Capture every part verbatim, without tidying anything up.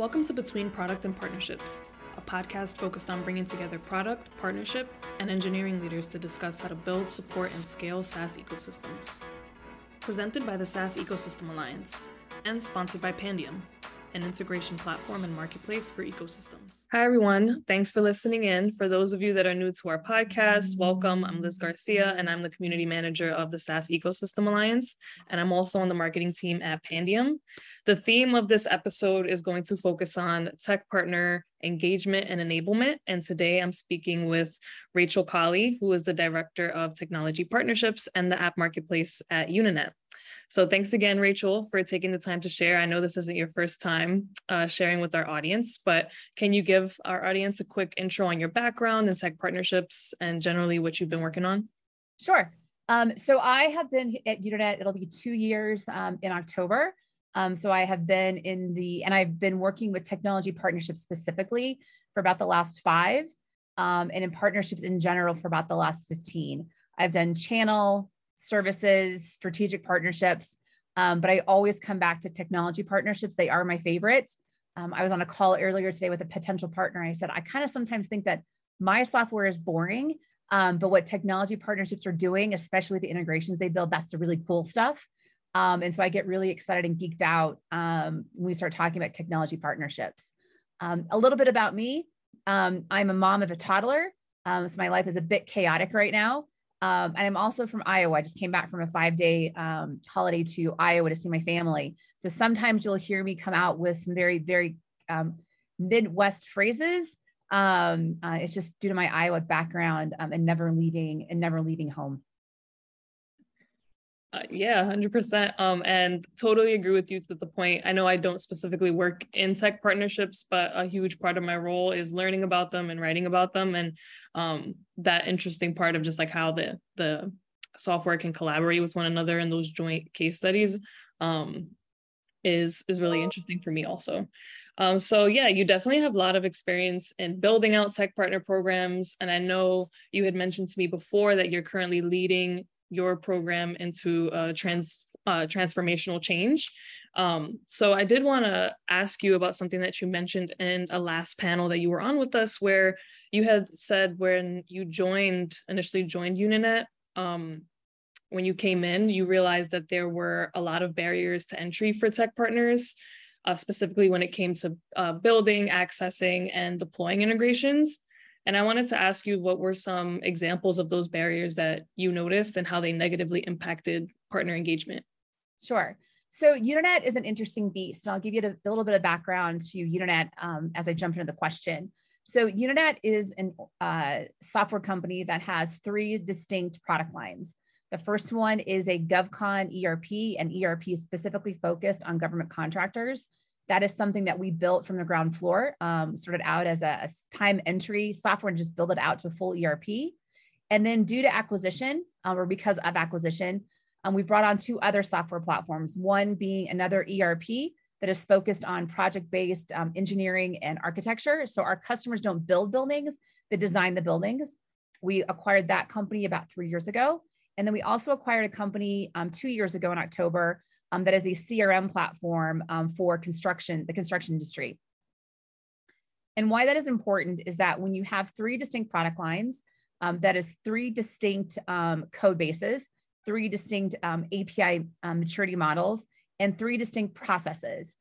Welcome to Between Product and Partnerships, a podcast focused on bringing together product, partnership, and engineering leaders to discuss how to build, support, and scale SaaS ecosystems. Presented by the SaaS Ecosystem Alliance and sponsored by Pandium, an integration platform and marketplace for ecosystems. Hi, everyone. Thanks for listening in. For those of you that are new to our podcast, welcome. I'm Liz Garcia, and I'm the community manager of the SaaS Ecosystem Alliance, and I'm also on the marketing team at Pandium. The theme of this episode is going to focus on tech partner engagement and enablement, and today I'm speaking with Rachel Collie, who is the Director of Technology Partnerships and the App Marketplace at Unanet. So thanks again, Rachel, for taking the time to share. I know this isn't your first time uh, sharing with our audience, but can you give our audience a quick intro on your background and tech partnerships and generally what you've been working on? Sure. Um, so I have been at Unanet, it'll be two years um, in October. Um, so I have been in the, and I've been working with technology partnerships specifically for about the last five um, and in partnerships in general for about the last fifteen. I've done channel, services, strategic partnerships, um, but I always come back to technology partnerships. They are my favorites. Um, I was on a call earlier today with a potential partner. I said, I kind of sometimes think that my software is boring, um, but what technology partnerships are doing, especially with the integrations they build, that's the really cool stuff. Um, and so I get really excited and geeked out um, when we start talking about technology partnerships. Um, a little bit about me. Um, I'm a mom of a toddler. Um, so my life is a bit chaotic right now. Um, and I'm also from Iowa. I just came back from a five-day um, holiday to Iowa to see my family. So sometimes you'll hear me come out with some very, very um, Midwest phrases. Um, uh, it's just due to my Iowa background um, and never leaving and never leaving home. Uh, yeah, one hundred percent. Um, and totally agree with you with the point. I know I don't specifically work in tech partnerships, but a huge part of my role is learning about them and writing about them. And um, that interesting part of just like how the, the software can collaborate with one another in those joint case studies um, is, is really interesting for me also. Um, so yeah, you definitely have a lot of experience in building out tech partner programs. And I know you had mentioned to me before that you're currently leading your program into a trans uh, transformational change. Um, so I did want to ask you about something that you mentioned in a last panel that you were on with us, where you had said when you joined, initially joined Unanet, um, when you came in, you realized that there were a lot of barriers to entry for tech partners, uh, specifically when it came to uh, building, accessing, and deploying integrations. And I wanted to ask you, what were some examples of those barriers that you noticed and how they negatively impacted partner engagement? Sure. So Unanet is an interesting beast, and I'll give you a little bit of background to Unanet um, as I jump into the question. So Unanet is a uh, software company that has three distinct product lines. The first one is a GovCon E R P, and E R P specifically focused on government contractors. That is something that we built from the ground floor, um, started out as a, a time entry software and just build it out to a full E R P. And then due to acquisition uh, or because of acquisition, um, we brought on two other software platforms, one being another E R P that is focused on project-based um, engineering and architecture. So our customers don't build buildings, they design the buildings. We acquired that company about three years ago. And then we also acquired a company um, two years ago in October Um, that is a C R M platform um, for construction, the construction industry. And why that is important is that when you have three distinct product lines, um, that is three distinct um, code bases, three distinct um, A P I um, maturity models, and three distinct processes.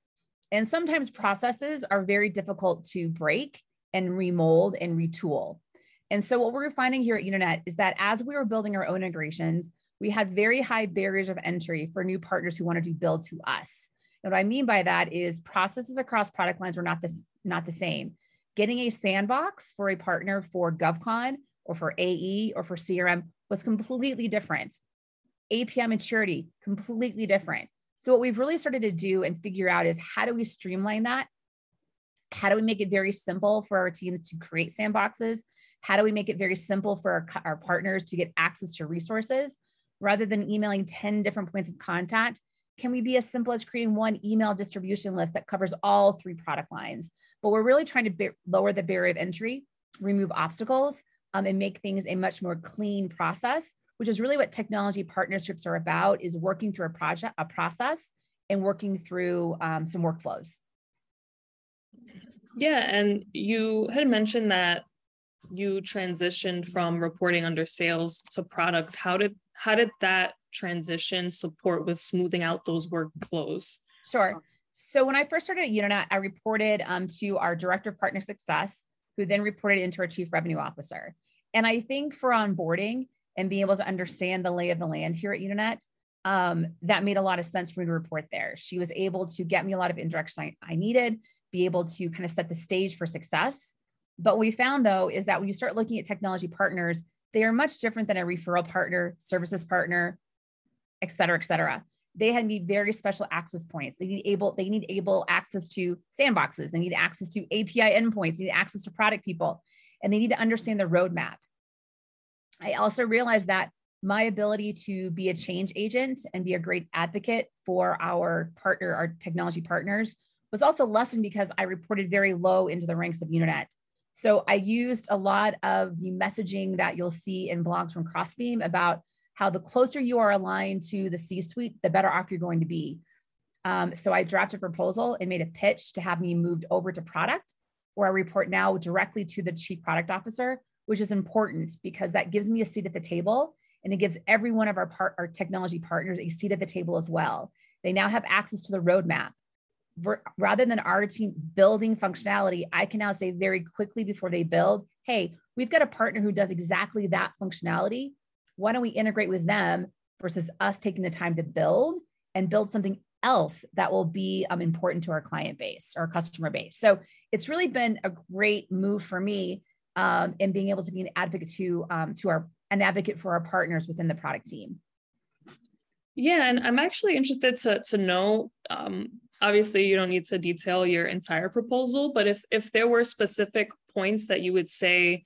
And sometimes processes are very difficult to break and remold and retool. And so what we're finding here at Unanet is that as we were building our own integrations, we had very high barriers of entry for new partners who wanted to build to us. And what I mean by that is processes across product lines were not the, not the same. Getting a sandbox for a partner for GovCon or for A E or for C R M was completely different. A P I maturity, completely different. So what we've really started to do and figure out is how do we streamline that? How do we make it very simple for our teams to create sandboxes? How do we make it very simple for our, our partners to get access to resources? Rather than emailing ten different points of contact, can we be as simple as creating one email distribution list that covers all three product lines? But we're really trying to be- lower the barrier of entry, remove obstacles, um, and make things a much more clean process, which is really what technology partnerships are about, is working through a project, a process, and working through um, some workflows. Yeah, and you had mentioned that you transitioned from reporting under sales to product. How did how did that transition support with smoothing out those workflows? Sure. So when I first started at Unanet, I reported um, to our director of partner success, who then reported into our chief revenue officer. And I think for onboarding and being able to understand the lay of the land here at Unanet, um, that made a lot of sense for me to report there. She was able to get me a lot of indirection I, I needed, be able to kind of set the stage for success. But what we found though, is that when you start looking at technology partners, they are much different than a referral partner, services partner, et cetera, et cetera. They had need very special access points. They need able, they need able access to sandboxes. They need access to A P I endpoints. They need access to product people, and they need to understand the roadmap. I also realized that my ability to be a change agent and be a great advocate for our partner, our technology partners, was also lessened because I reported very low into the ranks of Unanet. So I used a lot of the messaging that you'll see in blogs from Crossbeam about how the closer you are aligned to the C-suite, the better off you're going to be. Um, so I drafted a proposal and made a pitch to have me moved over to product, where I report now directly to the chief product officer, which is important because that gives me a seat at the table, and it gives every one of our, part, our technology partners a seat at the table as well. They now have access to the roadmap. Rather than our team building functionality, I can now say very quickly before they build, hey, we've got a partner who does exactly that functionality. Why don't we integrate with them versus us taking the time to build and build something else that will be um, important to our client base or customer base. So it's really been a great move for me um, in being able to be an advocate to, um, to our, an advocate for our partners within the product team. Yeah, and I'm actually interested to, to know, um, obviously you don't need to detail your entire proposal, but if, if there were specific points that you would say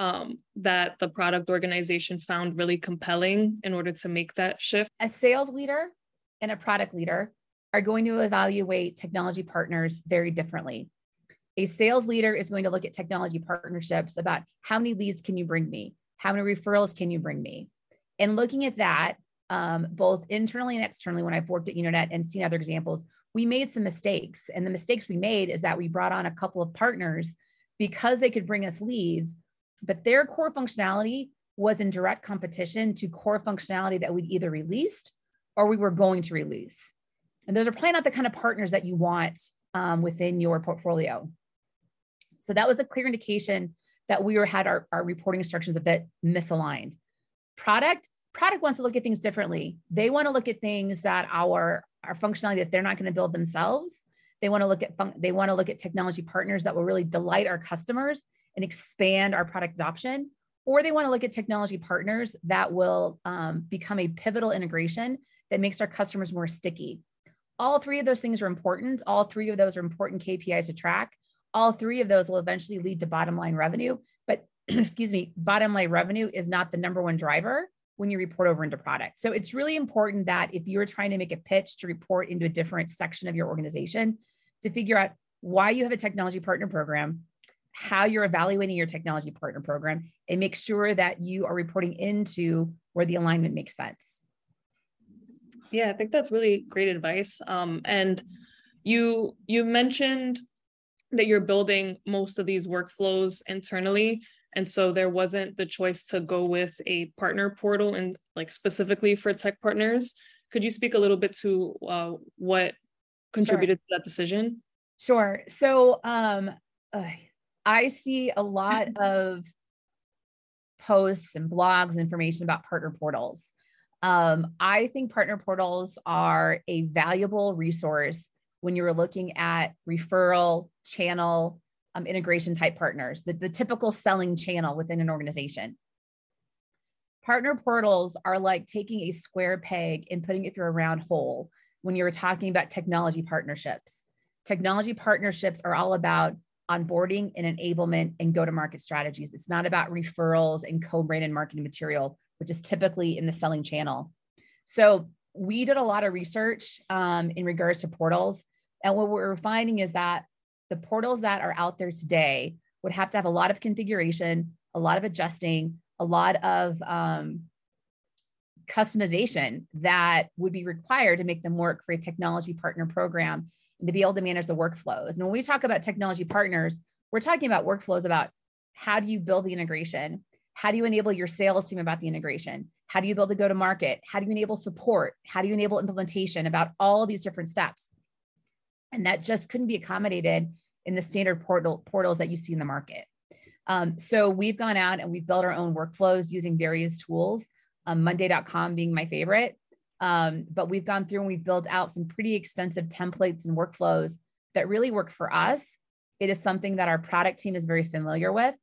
Um, that the product organization found really compelling in order to make that shift? A sales leader and a product leader are going to evaluate technology partners very differently. A sales leader is going to look at technology partnerships about how many leads can you bring me? How many referrals can you bring me? And looking at that, um, both internally and externally, when I've worked at Unanet and seen other examples, we made some mistakes. And the mistakes we made is that we brought on a couple of partners because they could bring us leads, but their core functionality was in direct competition to core functionality that we'd either released or we were going to release. And those are probably not the kind of partners that you want um, within your portfolio. So that was a clear indication that we were, had our, our reporting structures a bit misaligned. Product, product wants to look at things differently. They want to look at things that our, our functionality that they're not going to build themselves. They want to look at fun- they want to look at technology partners that will really delight our customers and expand our product adoption, or they want to look at technology partners that will um, become a pivotal integration that makes our customers more sticky. All three of those things are important. All three of those are important K P Is to track. All three of those will eventually lead to bottom line revenue, but excuse me, bottom line revenue is not the number one driver when you report over into product. So it's really important that if you're trying to make a pitch to report into a different section of your organization, to figure out why you have a technology partner program, how you're evaluating your technology partner program, and make sure that you are reporting into where the alignment makes sense. Yeah, I think that's really great advice. Um, and you, you mentioned that you're building most of these workflows internally. And so there wasn't the choice to go with a partner portal and like specifically for tech partners. Could you speak a little bit to uh, what contributed sure. to that decision? Sure. So, um, uh, I see a lot of posts and blogs, information about partner portals. Um, I think partner portals are a valuable resource when you're looking at referral, channel, um, integration type partners, the, the typical selling channel within an organization. Partner portals are like taking a square peg and putting it through a round hole when you're talking about technology partnerships. Technology partnerships are all about onboarding and enablement and go-to-market strategies. It's not about referrals and co-branded marketing material, which is typically in the selling channel. So we did a lot of research um, in regards to portals. And what we're finding is that the portals that are out there today would have to have a lot of configuration, a lot of adjusting, a lot of um, customization that would be required to make them work for a technology partner program. to be able to manage the workflows. And when we talk about technology partners, we're talking about workflows about how do you build the integration? How do you enable your sales team about the integration? How do you build a go-to-market? How do you enable support? How do you enable implementation? About all these different steps. And that just couldn't be accommodated in the standard portal, portals that you see in the market. Um, so we've gone out and we've built our own workflows using various tools, um, Monday dot com being my favorite. Um, but we've gone through and we've built out some pretty extensive templates and workflows that really work for us. It is something that our product team is very familiar with.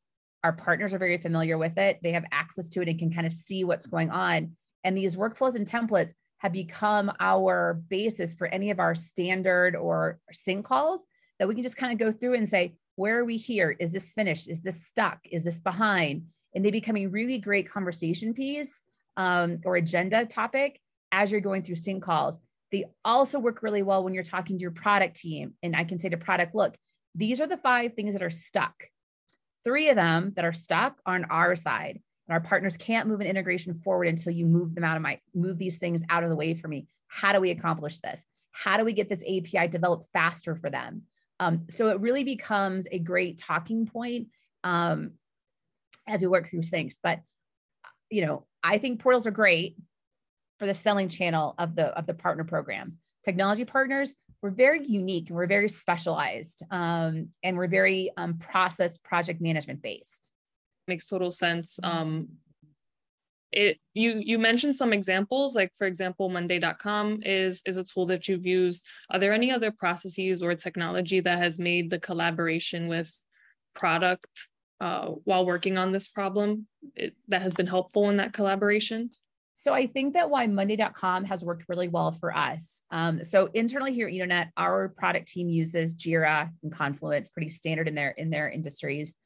Our partners are very familiar with it. They have access to it and can kind of see what's going on. And these workflows and templates have become our basis for any of our standard or sync calls that we can just kind of go through and say, where are we here? Is this finished? Is this stuck? Is this behind? And they become a really great conversation piece um, or agenda topic as you're going through sync calls. They also work really well when you're talking to your product team. And I can say to product, look, these are the five things that are stuck. Three of them that are stuck are on our side, and our partners can't move an integration forward until you move them out of my, move these things out of the way for me. How do we accomplish this? How do we get this A P I developed faster for them? Um, so it really becomes a great talking point um, as we work through things. But, you know, I think portals are great for the selling channel of the, of the partner programs. Technology partners, we're very unique and we're very specialized um, and we're very um, process project management based. Makes total sense. Um, it you you mentioned some examples, like for example, Monday dot com is is a tool that you've used. Are there any other processes or technology that has made the collaboration with product uh, while working on this problem it, that has been helpful in that collaboration? So I think that why Monday dot com has worked really well for us. Um, so internally here at Unanet, our product team uses Jira and Confluence, pretty standard in their, in their industries.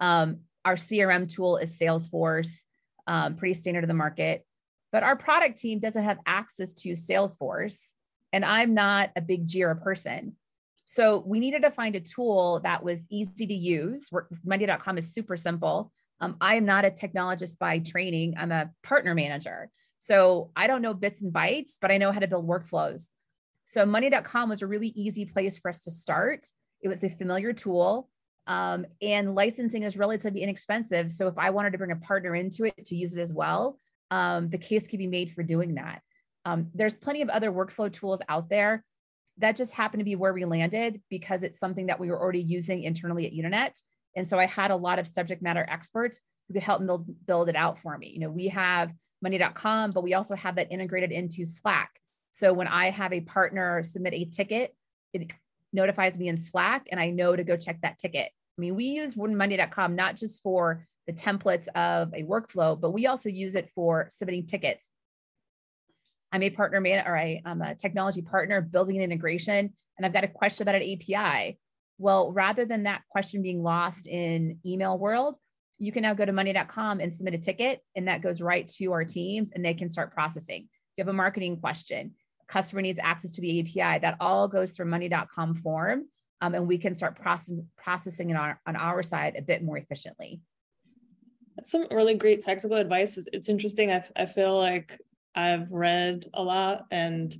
Um, our C R M tool is Salesforce, um, pretty standard in the market. But our product team doesn't have access to Salesforce, and I'm not a big Jira person. So we needed to find a tool that was easy to use. Monday dot com is super simple. Um, I am not a technologist by training. I'm a partner manager. So I don't know bits and bytes, but I know how to build workflows. So Monday dot com was a really easy place for us to start. It was a familiar tool um, and licensing is relatively inexpensive. So if I wanted to bring a partner into it to use it as well, um, the case could be made for doing that. Um, there's plenty of other workflow tools out there. That just happened to be where we landed because it's something that we were already using internally at Unanet. And so I had a lot of subject matter experts who could help build, build it out for me. You know, we have Monday dot com, but we also have that integrated into Slack. So when I have a partner submit a ticket, it notifies me in Slack and I know to go check that ticket. I mean, we use Monday dot com not just for the templates of a workflow, but we also use it for submitting tickets. I'm a partner man, or I, I'm a technology partner building an integration, and I've got a question about an A P I. Well, rather than that question being lost in email world, you can now go to Monday dot com and submit a ticket, and that goes right to our teams and they can start processing. You have a marketing question, a customer needs access to the A P I, that all goes through Monday dot com form, um, and we can start process, processing it on, on our side a bit more efficiently. That's some really great technical advice. It's, it's interesting. I, I feel like I've read a lot and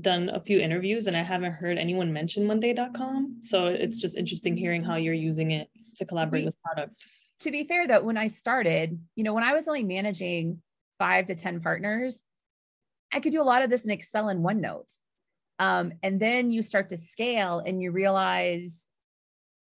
done a few interviews and I haven't heard anyone mention Monday dot com. So it's just interesting hearing how you're using it to collaborate we, with product. To be fair though, when I started, you know, when I was only managing five to ten partners, I could do a lot of this in Excel and OneNote. Um, and then you start to scale and you realize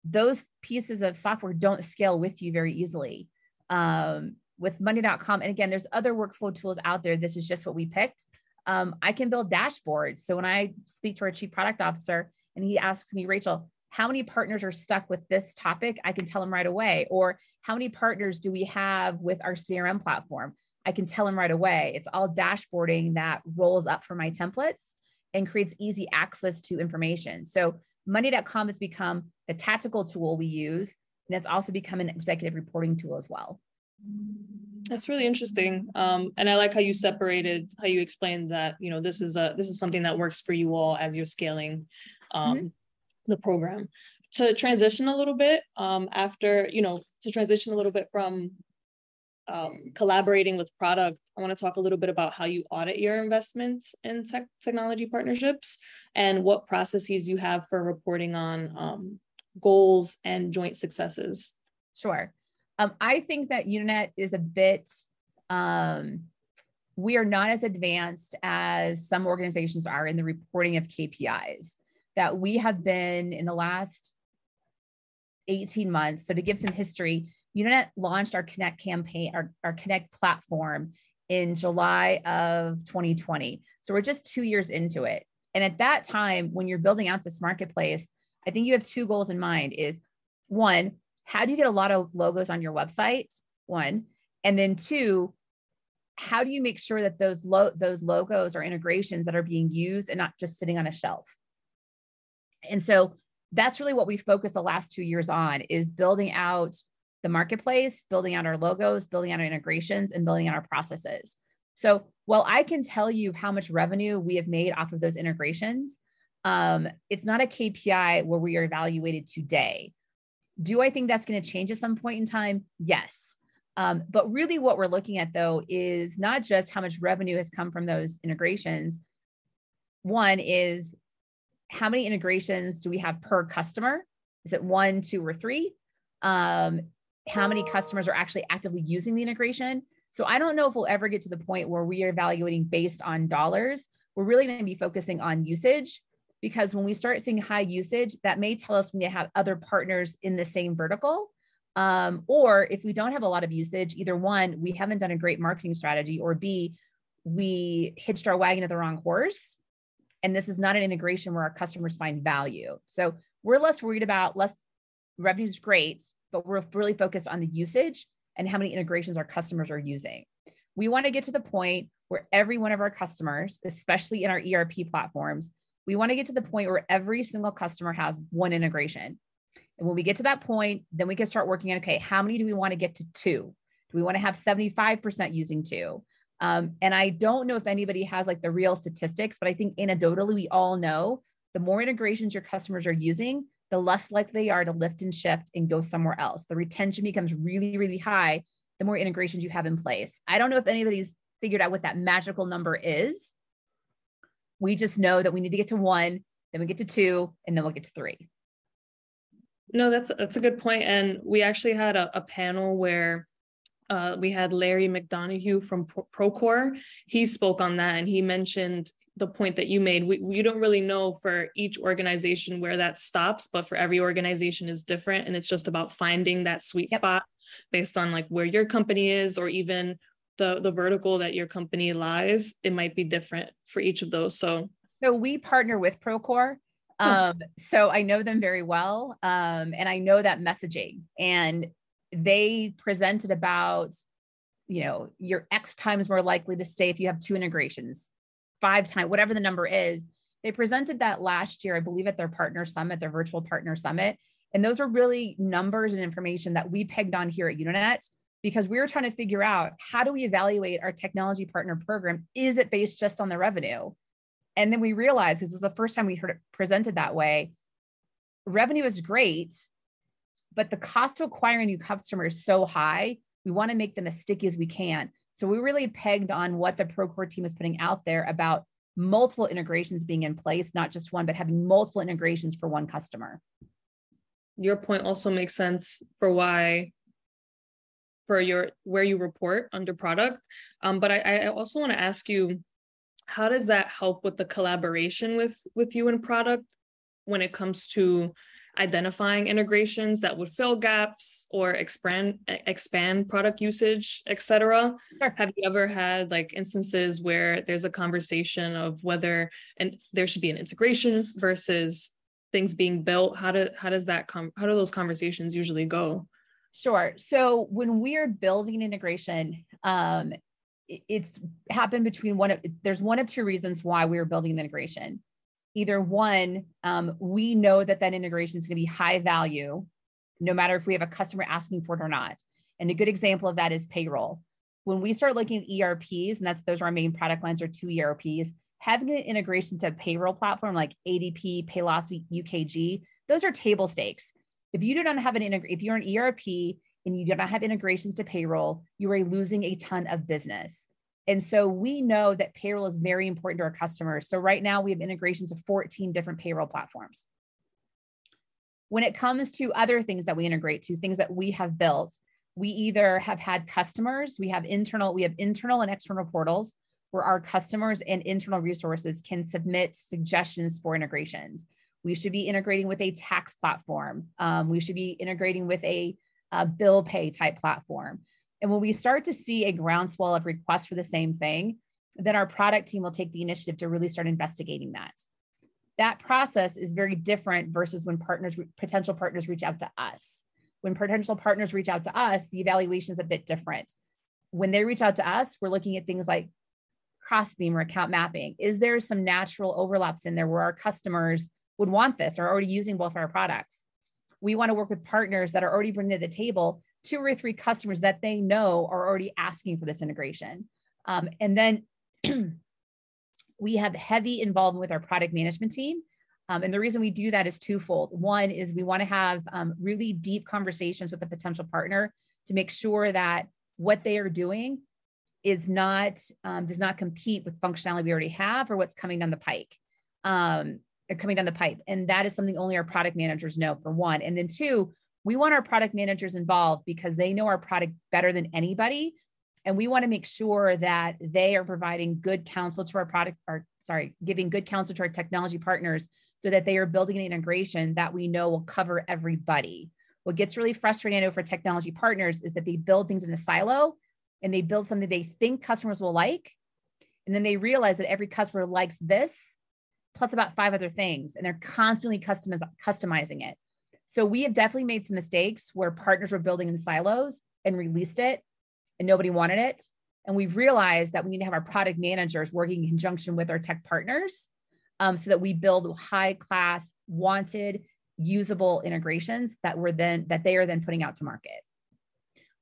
those pieces of software don't scale with you very easily. Um, with Monday dot com, and again, there's other workflow tools out there. This is just what we picked. Um, I can build dashboards. So when I speak to our chief product officer and he asks me, Rachel, how many partners are stuck with this topic? I can tell them right away. Or how many partners do we have with our C R M platform? I can tell them right away. It's all dashboarding that rolls up from my templates and creates easy access to information. So Monday dot com has become the tactical tool we use, and it's also become an executive reporting tool as well. That's really interesting. Um, and I like how you separated, how you explained that, you know, this is a, this is something that works for you all as you're scaling um, mm-hmm. the program. To transition a little bit um, after, you know, to transition a little bit from um, collaborating with product, I want to talk a little bit about how you audit your investments in tech technology partnerships and what processes you have for reporting on um, goals and joint successes. Sure. Um, I think that Unanet is a bit, um, we are not as advanced as some organizations are in the reporting of K P Is, that we have been in the last eighteen months. So to give some history, Unanet launched our Connect campaign, our, our Connect platform in July of twenty twenty. So we're just two years into it. And at that time, when you're building out this marketplace, I think you have two goals in mind is one, how do you get a lot of logos on your website? One, and then two, how do you make sure that those lo- those logos are integrations that are being used and not just sitting on a shelf? And so that's really what we focused the last two years on is building out the marketplace, building out our logos, building out our integrations, and building out our processes. So while I can tell you how much revenue we have made off of those integrations, um, it's not a K P I where we are evaluated today. Do I think that's going to change at some point in time? Yes. Um, but really what we're looking at though, is not just how much revenue has come from those integrations. One is how many integrations do we have per customer? Is it one, two, or three? Um, how many customers are actually actively using the integration? So I don't know if we'll ever get to the point where we are evaluating based on dollars. We're really going to be focusing on usage, because when we start seeing high usage, that may tell us we need to have other partners in the same vertical. Um, or if we don't have a lot of usage, either one, we haven't done a great marketing strategy, or B, we hitched our wagon to the wrong horse. And this is not an integration where our customers find value. So we're less worried about less revenue is great, but we're really focused on the usage and how many integrations our customers are using. We want to get to the point where every one of our customers, especially in our E R P platforms, we want to get to the point where every single customer has one integration. And when we get to that point, then we can start working on, okay, how many do we want to get to two? Do we want to have seventy-five percent using two? Um, and I don't know if anybody has like the real statistics, but I think anecdotally, we all know the more integrations your customers are using, the less likely they are to lift and shift and go somewhere else. The retention becomes really, really high, the more integrations you have in place. I don't know if anybody's figured out what that magical number is. We just know that we need to get to one, then we get to two, and then we'll get to three. No, that's that's a good point. And we actually had a, a panel where uh, we had Larry McDonough from Procore. He spoke on that and he mentioned the point that you made. We, we don't really know for each organization where that stops, but for every organization is different. And it's just about finding that sweet yep. spot based on like where your company is, or even the, the vertical that your company lies. It might be different for each of those. So, so we partner with Procore. Um, so I know them very well. Um, and I know that messaging, and they presented about, you know, you're X times more likely to stay if you have two integrations, five times, whatever the number is. They presented that last year, I believe at their partner summit, their virtual partner summit. And those are really numbers and information that we pegged on here at Unanet, because we were trying to figure out, how do we evaluate our technology partner program? Is it based just on the revenue? And then we realized, this was the first time we heard it presented that way, revenue is great, but the cost of acquiring new customers is so high, we want to make them as sticky as we can. So we really pegged on what the Procore team is putting out there about multiple integrations being in place, not just one, but having multiple integrations for one customer. Your point also makes sense for why, for your, where you report under product. Um, but I, I also want to ask you, how does that help with the collaboration with, with you and product when it comes to identifying integrations that would fill gaps or expand expand product usage, et cetera? Sure. Have you ever had like instances where there's a conversation of whether and there should be an integration versus things being built? How do how does that come? How do those conversations usually go? Sure. So when we are building integration, um, it's happened between one of, there's one of two reasons why we were building the integration. Either one, um, we know that that integration is going to be high value, no matter if we have a customer asking for it or not. And a good example of that is payroll. When we start looking at E R Ps, and that's, those are our main product lines, are two E R Ps, having an integration to a payroll platform like A D P, Paylocity, U K G, those are table stakes. If you don't have an integration, if you're an E R P and you do not have integrations to payroll, you are losing a ton of business. And so we know that payroll is very important to our customers. So right now we have integrations of fourteen different payroll platforms. When it comes to other things that we integrate to, things that we have built, we either have had customers, we have internal, we have internal and external portals where our customers and internal resources can submit suggestions for integrations. We should be integrating with a tax platform. Um, we should be integrating with a, a bill pay type platform. And when we start to see a groundswell of requests for the same thing, then our product team will take the initiative to really start investigating that. That process is very different versus when partners, potential partners reach out to us. When potential partners reach out to us, the evaluation is a bit different. When they reach out to us, we're looking at things like Crossbeam or account mapping. Is there some natural overlaps in there where our customers would want this or are already using both of our products? We want to work with partners that are already bringing to the table two or three customers that they know are already asking for this integration. Um, and then we have heavy involvement with our product management team. Um, and the reason we do that is twofold. One is we want to have um, really deep conversations with a potential partner to make sure that what they are doing is not, um, does not compete with functionality we already have or what's coming down the pike, um, or coming down the pipe. And that is something only our product managers know, for one. And then two, we want our product managers involved because they know our product better than anybody. And we want to make sure that they are providing good counsel to our product, or sorry, giving good counsel to our technology partners so that they are building an integration that we know will cover everybody. What gets really frustrating, I know, for technology partners is that they build things in a silo and they build something they think customers will like. And then they realize that every customer likes this plus about five other things, and they're constantly customiz- customizing it. So we have definitely made some mistakes where partners were building in silos and released it and nobody wanted it. And we've realized that we need to have our product managers working in conjunction with our tech partners um, so that we build high class, wanted, usable integrations that we're then, that they are then putting out to market.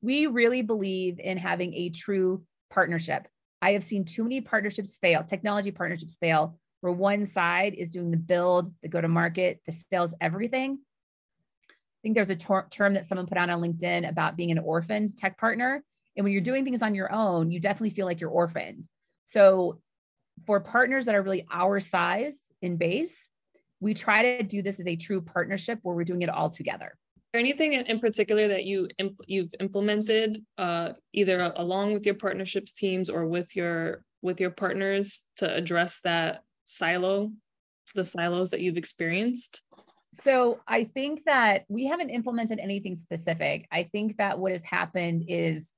We really believe in having a true partnership. I have seen too many partnerships fail, technology partnerships fail, where one side is doing the build, the go-to-market, the sales, everything. I think there's a ter- term that someone put out on LinkedIn about being an orphaned tech partner. And when you're doing things on your own, you definitely feel like you're orphaned. So for partners that are really our size in base, we try to do this as a true partnership where we're doing it all together. Is there anything in particular that you imp- you've implemented uh, either along with your partnerships teams or with your with your partners to address that silo, the silos that you've experienced? So I think that we haven't implemented anything specific. I think that what has happened is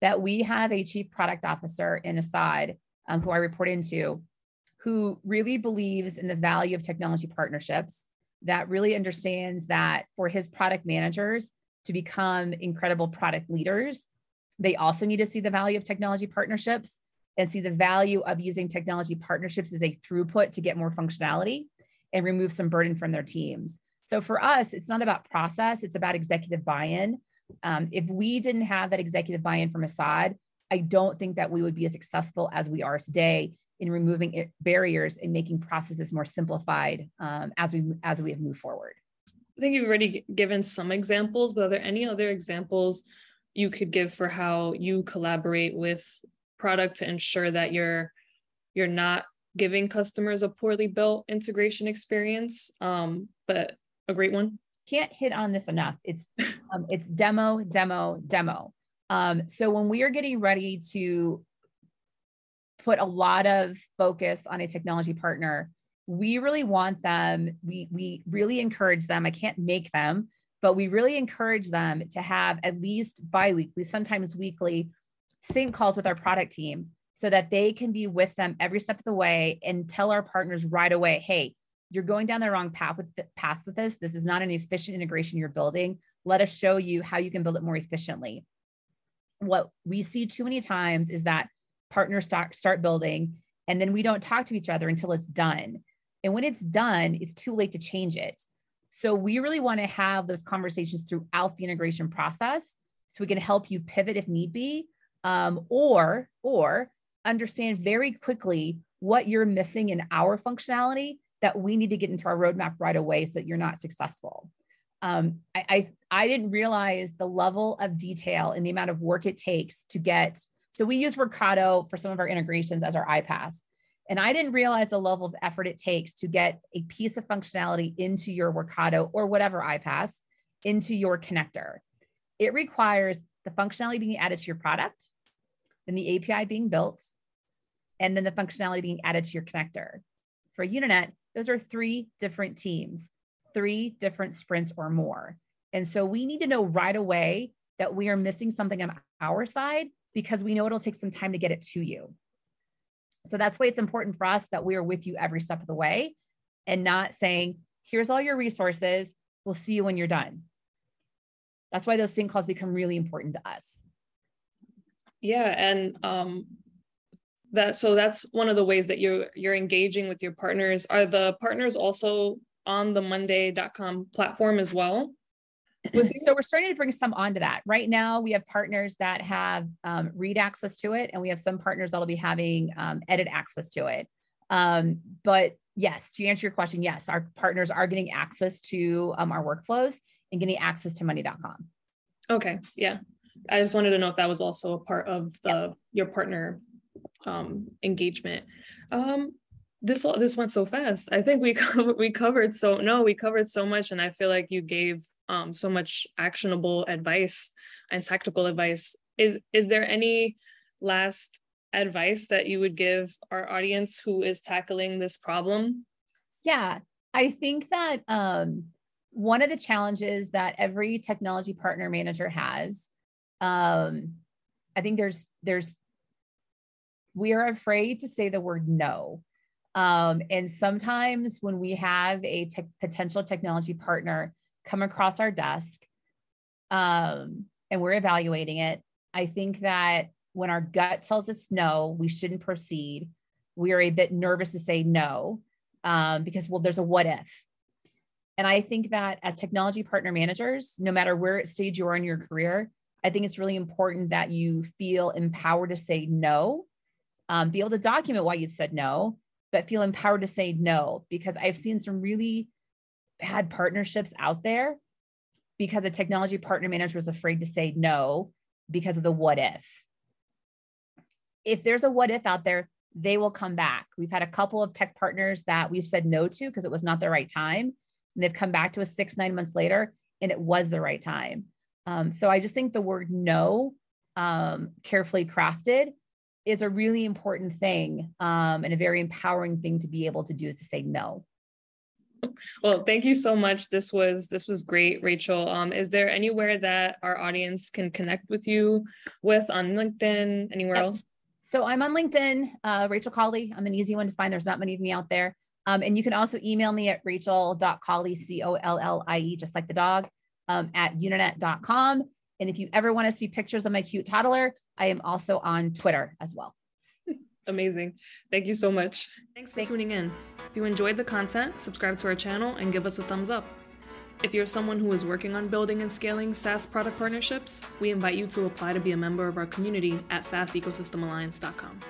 that we have a chief product officer in Asad, um, who I report into, who really believes in the value of technology partnerships, that really understands that for his product managers to become incredible product leaders, they also need to see the value of technology partnerships and see the value of using technology partnerships as a throughput to get more functionality and remove some burden from their teams. So for us, it's not about process, it's about executive buy-in. Um, if we didn't have that executive buy-in from Asad, I don't think that we would be as successful as we are today in removing barriers and making processes more simplified um, as we as we have moved forward. I think you've already given some examples, but are there any other examples you could give for how you collaborate with product to ensure that you're you're not giving customers a poorly built integration experience, um, but a great one? Can't hit on this enough. It's um, it's demo, demo, demo. Um, so when we are getting ready to put a lot of focus on a technology partner, we really want them, we, we really encourage them, I can't make them, but we really encourage them to have at least bi-weekly, sometimes weekly, sync calls with our product team, so that they can be with them every step of the way and tell our partners right away, hey, you're going down the wrong path with, the, path with this. This is not an efficient integration you're building. Let us show you how you can build it more efficiently. What we see too many times is that partners start, start building, and then we don't talk to each other until it's done. And when it's done, it's too late to change it. So we really want to have those conversations throughout the integration process so we can help you pivot if need be, um, or, or, understand very quickly what you're missing in our functionality that we need to get into our roadmap right away so that you're not successful. Um, I, I, I didn't realize the level of detail and the amount of work it takes to get, so we use Workato for some of our integrations as our iPaaS. And I didn't realize the level of effort it takes to get a piece of functionality into your Workato or whatever iPaaS into your connector. It requires the functionality being added to your product, then the A P I being built, and then the functionality being added to your connector. For Unanet, those are three different teams, three different sprints or more. And so we need to know right away that we are missing something on our side because we know it'll take some time to get it to you. So that's why it's important for us that we are with you every step of the way and not saying, here's all your resources, we'll see you when you're done. That's why those sync calls become really important to us. Yeah, and um, that so that's one of the ways that you're, you're engaging with your partners. Are the partners also on the Monday dot com platform as well? So we're starting to bring some onto that. Right now, we have partners that have um, read access to it, and we have some partners that'll be having um, edit access to it. Um, but yes, to answer your question, yes, our partners are getting access to um, our workflows and getting access to Monday dot com. Okay, yeah. I just wanted to know if that was also a part of the yeah. your partner um, engagement. Um, this this went so fast. I think we covered, we covered so no, we covered so much, and I feel like you gave Um, so much actionable advice and tactical advice. Is, is there any last advice that you would give our audience who is tackling this problem? Yeah, I think that um, one of the challenges that every technology partner manager has, um, I think there's, there's, we are afraid to say the word no. Um, and sometimes when we have a te- potential technology partner come across our desk um, and we're evaluating it, I think that when our gut tells us no, we shouldn't proceed. We are a bit nervous to say no um, because, well, there's a what if. And I think that as technology partner managers, no matter where stage you are in your career, I think it's really important that you feel empowered to say no, um, be able to document why you've said no, but feel empowered to say no, because I've seen some really bad partnerships out there because a technology partner manager was afraid to say no because of the what if. If there's a what if out there, they will come back. We've had a couple of tech partners that we've said no to because it was not the right time. And they've come back to us six, nine months later, and it was the right time. Um, so I just think the word no, um, carefully crafted, is a really important thing um, and a very empowering thing to be able to do, is to say no. Well, thank you so much. This was this was great, Rachel. Um, is there anywhere that our audience can connect with you with on LinkedIn, anywhere yep. else? So I'm on LinkedIn, uh, Rachel Collie. I'm an easy one to find. There's not many of me out there. Um, and you can also email me at rachel dot collie, C O L L I E, just like the dog, um, at unanet dot com. And if you ever want to see pictures of my cute toddler, I am also on Twitter as well. Amazing. Thank you so much. Thanks for Thanks. tuning in. If you enjoyed the content, subscribe to our channel and give us a thumbs up. If you're someone who is working on building and scaling SaaS product partnerships, we invite you to apply to be a member of our community at sass ecosystem alliance dot com.